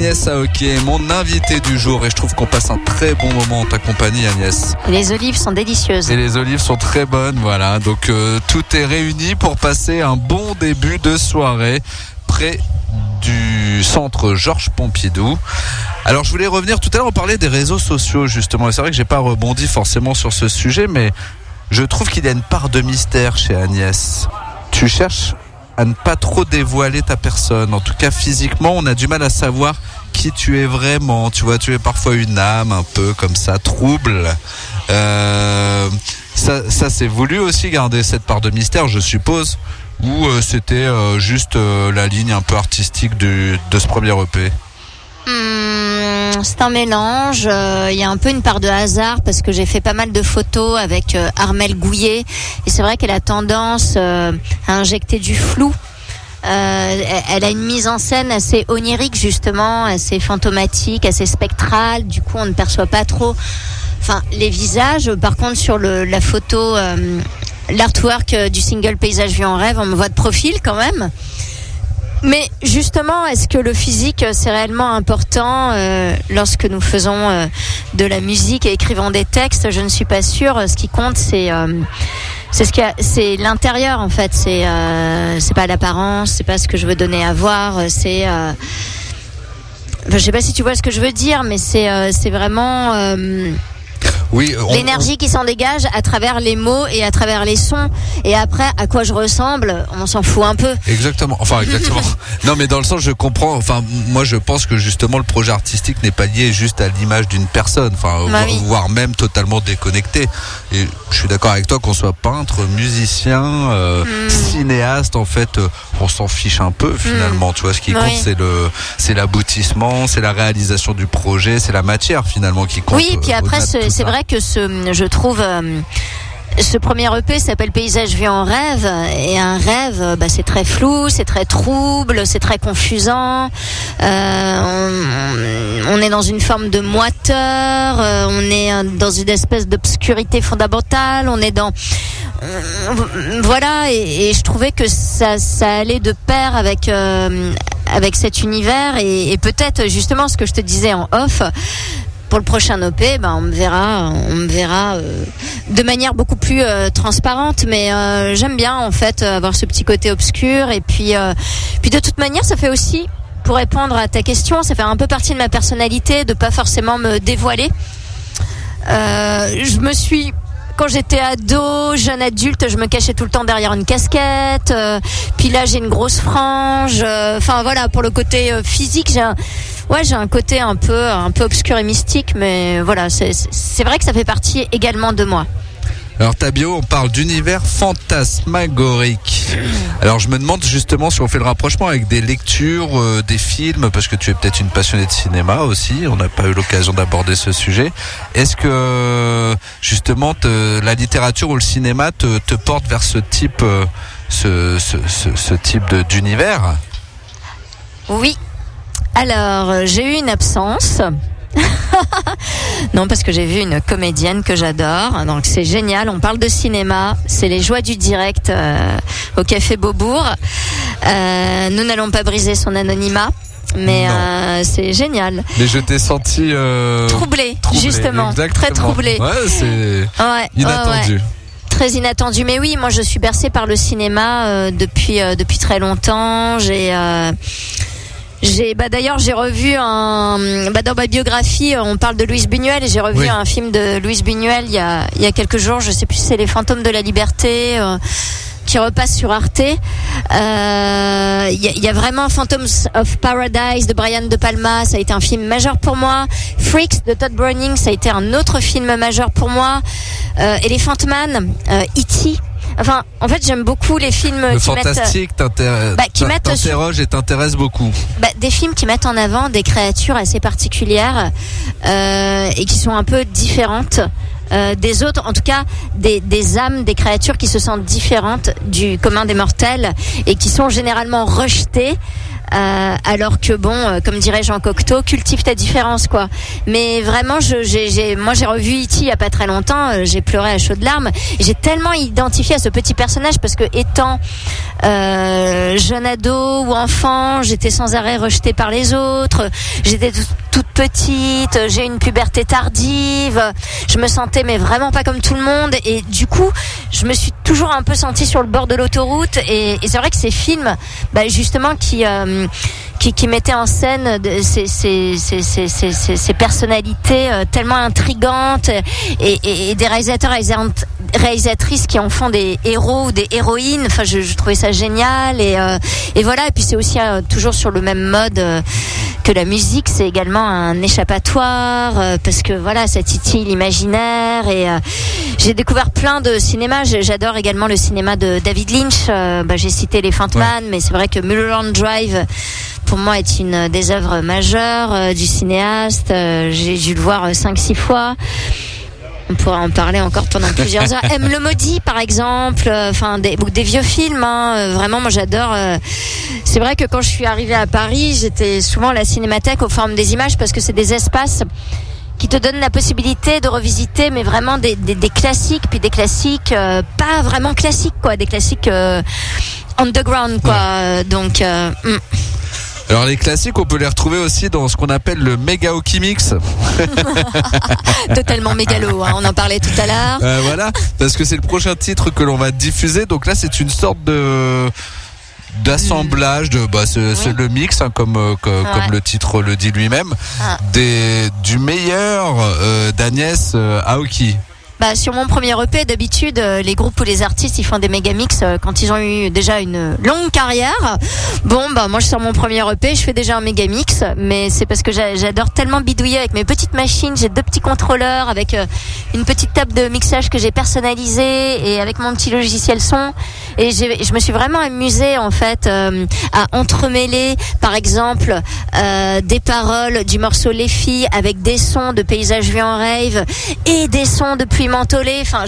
Agnès Aoki, mon invitée du jour, et je trouve qu'on passe un très bon moment en ta compagnie, Agnès. Et les olives sont délicieuses. Et les olives sont très bonnes, voilà. Donc tout est réuni pour passer un bon début de soirée près du centre Georges Pompidou. Alors je voulais revenir, tout à l'heure on parlait des réseaux sociaux justement, et c'est vrai que j'ai pas rebondi forcément sur ce sujet, mais je trouve qu'il y a une part de mystère chez Agnès. Tu cherches à ne pas trop dévoiler ta personne, en tout cas physiquement on a du mal à savoir qui tu es vraiment, tu vois, tu es parfois une âme un peu comme ça, trouble. Ça c'est voulu aussi garder cette part de mystère, je suppose, ou c'était juste la ligne un peu artistique de ce premier EP? C'est un mélange, il y a un peu une part de hasard parce que j'ai fait pas mal de photos avec Armelle Gouillet, et c'est vrai qu'elle a tendance à injecter du flou. Elle a une mise en scène assez onirique justement, assez fantomatique, assez spectrale, du coup on ne perçoit pas trop les visages. Par contre sur la photo, l'artwork du single Paysage vu en rêve, on me voit de profil quand même. Mais justement, est-ce que le physique, c'est réellement important lorsque nous faisons de la musique et écrivons des textes? Je ne suis pas sûre. Ce qui compte, c'est l'intérieur en fait. C'est pas l'apparence, c'est pas ce que je veux donner à voir. Je sais pas si tu vois ce que je veux dire, mais c'est vraiment. Oui, l'énergie qui s'en dégage à travers les mots et à travers les sons, et après à quoi je ressemble, on s'en fout un peu. Exactement. Non mais dans le sens, je comprends, moi je pense que justement le projet artistique n'est pas lié juste à l'image d'une personne, voire même totalement déconnecté. Et je suis d'accord avec toi, qu'on soit peintre, musicien, cinéaste, en fait on s'en fiche un peu finalement, tu vois, ce qui compte c'est l'aboutissement, c'est la réalisation du projet, c'est la matière finalement qui compte. Oui, et puis après c'est vrai que je trouve ce premier EP s'appelle Paysage vu en rêve, et un rêve c'est très flou, c'est très trouble, c'est très confusant, on est dans une forme de moiteur, on est dans une espèce d'obscurité fondamentale, on est dans voilà, et je trouvais que ça allait de pair avec cet univers, et peut-être justement ce que je te disais en off. Pour le prochain OP, on me verra de manière beaucoup plus transparente, mais j'aime bien en fait avoir ce petit côté obscur, et puis de toute manière ça fait aussi, pour répondre à ta question, ça fait un peu partie de ma personnalité de pas forcément me dévoiler. Quand j'étais ado, jeune adulte, je me cachais tout le temps derrière une casquette, puis là j'ai une grosse frange, pour le côté physique, j'ai un côté un peu obscur et mystique, mais voilà, c'est vrai que ça fait partie également de moi. Alors ta bio, on parle d'univers fantasmagorique. Alors je me demande justement si on fait le rapprochement avec des lectures, des films, parce que tu es peut-être une passionnée de cinéma aussi, on n'a pas eu l'occasion d'aborder ce sujet. Est-ce que justement la littérature ou le cinéma te porte vers ce type, ce type d'univers ? Oui, alors j'ai eu une absence... non, parce que j'ai vu une comédienne que j'adore, donc c'est génial, on parle de cinéma, c'est les joies du direct au Café Beaubourg, nous n'allons pas briser son anonymat, mais c'est génial. Mais je t'ai senti troublée justement, exactement. Très troublée, inattendu. Ouais. Très inattendu, mais oui, moi je suis bercée par le cinéma depuis très longtemps, j'ai revu dans ma biographie, on parle de Louis Buñuel, et j'ai revu un film de Louis Buñuel il y a quelques jours, je sais plus si c'est Les Fantômes de la Liberté, qui repasse sur Arte. Il y a vraiment Phantoms of Paradise de Brian De Palma, ça a été un film majeur pour moi. Freaks de Todd Browning, ça a été un autre film majeur pour moi. Elephant Man, E.T. En fait, j'aime beaucoup les films qui t'interrogent et t'intéressent beaucoup. Des films qui mettent en avant des créatures assez particulières et qui sont un peu différentes des autres, en tout cas des âmes, des créatures qui se sentent différentes du commun des mortels et qui sont généralement rejetées. alors que bon, comme dirait Jean Cocteau, cultive ta différence, quoi. Mais vraiment, j'ai revu E.T. il y a pas très longtemps, j'ai pleuré à chaudes larmes. J'ai tellement identifié à ce petit personnage parce que étant jeune ado ou enfant, j'étais sans arrêt rejetée par les autres, j'étais toute petite, j'ai une puberté tardive, je me sentais mais vraiment pas comme tout le monde, et du coup je me suis toujours un peu sentie sur le bord de l'autoroute, et c'est vrai que ces films, bah, justement qui mettaient en scène ces personnalités tellement intrigantes, et des réalisateurs et réalisatrices qui en font des héros ou des héroïnes, enfin je trouvais ça génial, et voilà. Et puis c'est aussi toujours sur le même mode que la musique, c'est également un échappatoire, parce que voilà, ça titille l'imaginaire, et j'ai découvert plein de cinémas. J'adore également le cinéma de David Lynch, j'ai cité Les Fantômes, mais c'est vrai que Mulholland Drive pour moi est une des œuvres majeures du cinéaste. J'ai dû le voir 5-6 fois. On pourra en parler encore pendant plusieurs heures. M. le Maudit, par exemple, enfin des vieux films, hein. Vraiment, moi j'adore. C'est vrai que quand je suis arrivée à Paris, j'étais souvent à la Cinémathèque aux Formes des Images, parce que c'est des espaces qui te donnent la possibilité de revisiter, mais vraiment des classiques, puis des classiques pas vraiment classiques, quoi, des classiques underground, quoi. Ouais. Donc. Alors les classiques, on peut les retrouver aussi dans ce qu'on appelle le méga Aoki mix. Totalement mégalo, hein, on en parlait tout à l'heure. Voilà, parce que c'est le prochain titre que l'on va diffuser. Donc là, c'est une sorte de d'assemblage de, c'est le mix, hein, comme le titre le dit lui-même, du meilleur d'Agnès Aoki. Sur mon premier EP, d'habitude, les groupes ou les artistes, ils font des méga mix quand ils ont eu déjà une longue carrière. Bon, moi, je sors mon premier EP, je fais déjà un méga mix, mais c'est parce que j'adore tellement bidouiller avec mes petites machines. J'ai 2 petits contrôleurs avec une petite table de mixage que j'ai personnalisée, et avec mon petit logiciel son. Et je me suis vraiment amusée, en fait, à entremêler, par exemple, des paroles du morceau Les Filles avec des sons de paysages vus en rave et des sons de pluie mentholée. Enfin,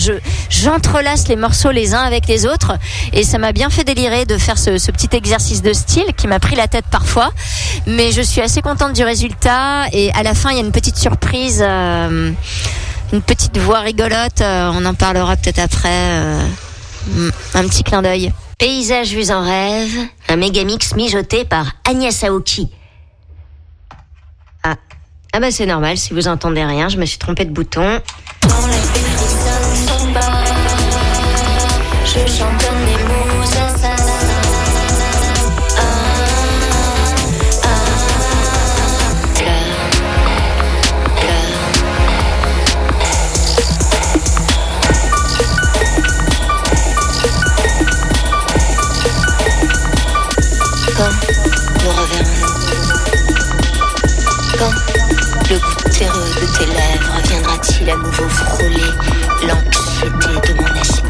j'entrelace les morceaux les uns avec les autres, et ça m'a bien fait délirer de faire ce petit exercice de style qui m'a pris la tête parfois, mais je suis assez contente du résultat. Et à la fin, il y a une petite surprise, une petite voix rigolote, on en parlera peut-être après, un petit clin d'œil. Paysages vus en rêve, un mégamix mijoté par Agnès Aoki. Ah, c'est normal, si vous entendez rien, je me suis trompée de bouton. Dans la ville de Saint-Somba, je chante comme des mousses. Ah, ah, pleure, pleure. Quand nous reverrons-nous? Quand le goût terreux de tes lèvres viendra-t-il à nouveau frôler l'anxiété de mon esprit?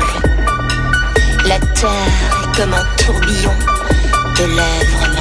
La terre est comme un tourbillon de lèvres mortelles.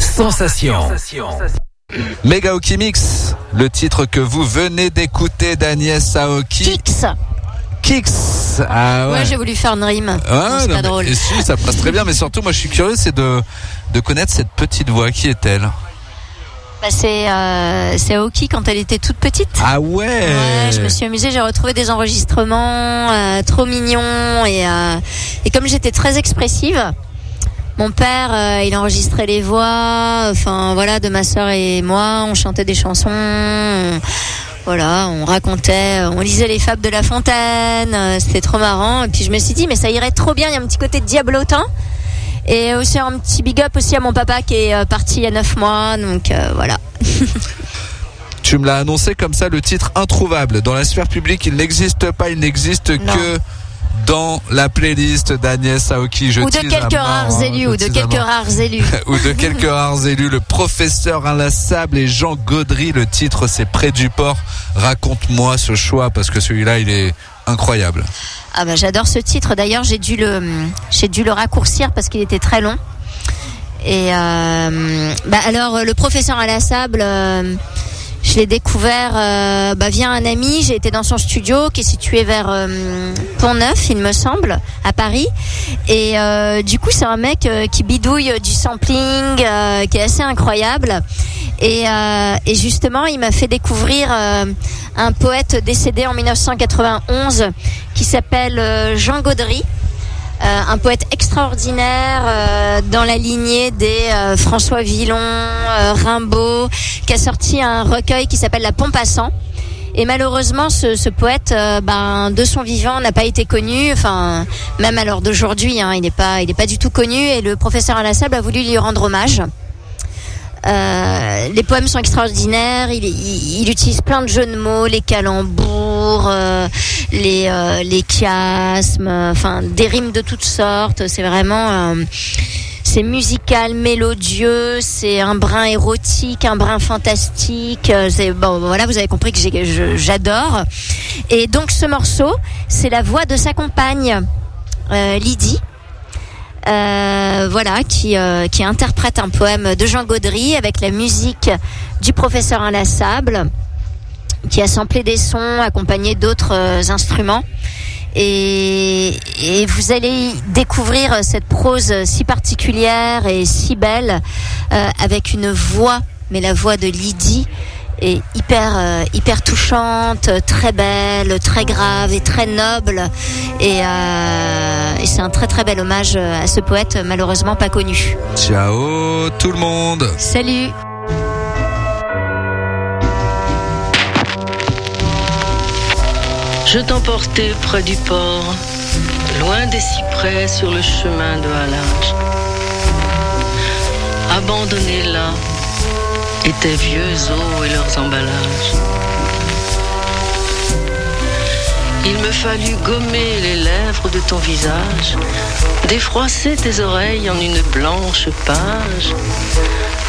Sensation. Méga Aoki Mix, le titre que vous venez d'écouter d'Agnès Aoki. Kix. Kicks. Ah, ouais, j'ai voulu faire une rime. Ah, c'est non, pas drôle. Et si, ça passe très bien, mais surtout, moi, je suis curieux, c'est de connaître cette petite voix. Qui est-elle? Bah, c'est Aoki quand elle était toute petite. Ah ouais. Ouais, je me suis amusée, j'ai retrouvé des enregistrements trop mignons et comme j'étais très expressive, mon père il enregistrait les voix, enfin voilà, de ma sœur et moi, on chantait des chansons. Voilà, on racontait, on lisait les fables de La Fontaine, c'était trop marrant. Et puis je me suis dit, mais ça irait trop bien, il y a un petit côté diablotin. Et aussi un petit big up aussi à mon papa qui est parti il y a 9 mois, donc voilà. Tu me l'as annoncé comme ça, le titre introuvable. Dans la sphère publique, il n'existe pas, il n'existe que dans la playlist d'Agnès Aoki. Ou de quelques rares élus, ou de quelques rares élus, le professeur Inlassable et Jean Gaudry. Le titre, c'est Près du port. Raconte-moi ce choix, parce que celui-là, il est incroyable. Ah bah, j'adore ce titre. D'ailleurs, j'ai dû le raccourcir parce qu'il était très long. Et bah alors, le professeur Inlassable, je l'ai découvert via un ami. J'ai été dans son studio qui est situé vers Pont-Neuf, il me semble, à Paris. Et du coup, c'est un mec qui bidouille du sampling, qui est assez incroyable. Et justement, il m'a fait découvrir un poète décédé en 1991 qui s'appelle Jean Gaudry. Un poète extraordinaire dans la lignée des François Villon, Rimbaud, qui a sorti un recueil qui s'appelle La Pompe à sang. Et malheureusement, ce poète, de son vivant, n'a pas été connu. Enfin, même à l'heure d'aujourd'hui, hein, il n'est pas du tout connu. Et le professeur Inlassable a voulu lui rendre hommage. Les poèmes sont extraordinaires. Il utilise plein de jeux de mots, les calembours, les chiasmes, enfin des rimes de toutes sortes. C'est vraiment, c'est musical, mélodieux, c'est un brin érotique, un brin fantastique. C'est bon, voilà, vous avez compris que j'adore. Et donc ce morceau, c'est la voix de sa compagne, Lydie. Voilà, qui interprète un poème de Jean Gaudry avec la musique du professeur Inlassable, qui a samplé des sons accompagnés d'autres instruments. Et vous allez découvrir cette prose si particulière et si belle, avec une voix, mais la voix de Lydie est hyper touchante, très belle, très grave et très noble, et c'est un très très bel hommage à ce poète malheureusement pas connu. Ciao tout le monde. Salut. Je t'emportais près du port, loin des cyprès sur le chemin de Halage. Abandonné là, et tes vieux os et leurs emballages. Il me fallut gommer les lèvres de ton visage, défroisser tes oreilles en une blanche page,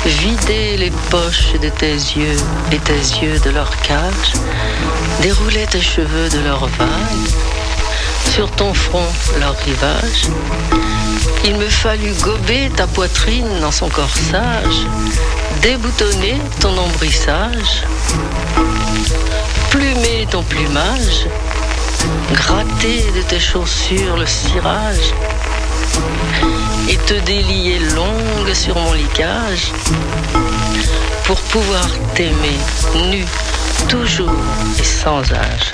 vider les poches de tes yeux et tes yeux de leur cage, dérouler tes cheveux de leur vague, sur ton front leur rivage. Il me fallut gober ta poitrine dans son corsage, déboutonner ton embrissage, plumer ton plumage, gratter de tes chaussures le cirage, et te délier longue sur mon liquage, pour pouvoir t'aimer nu, toujours et sans âge.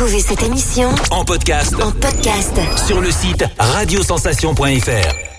Retrouvez cette émission en podcast sur le site radiosensation.fr.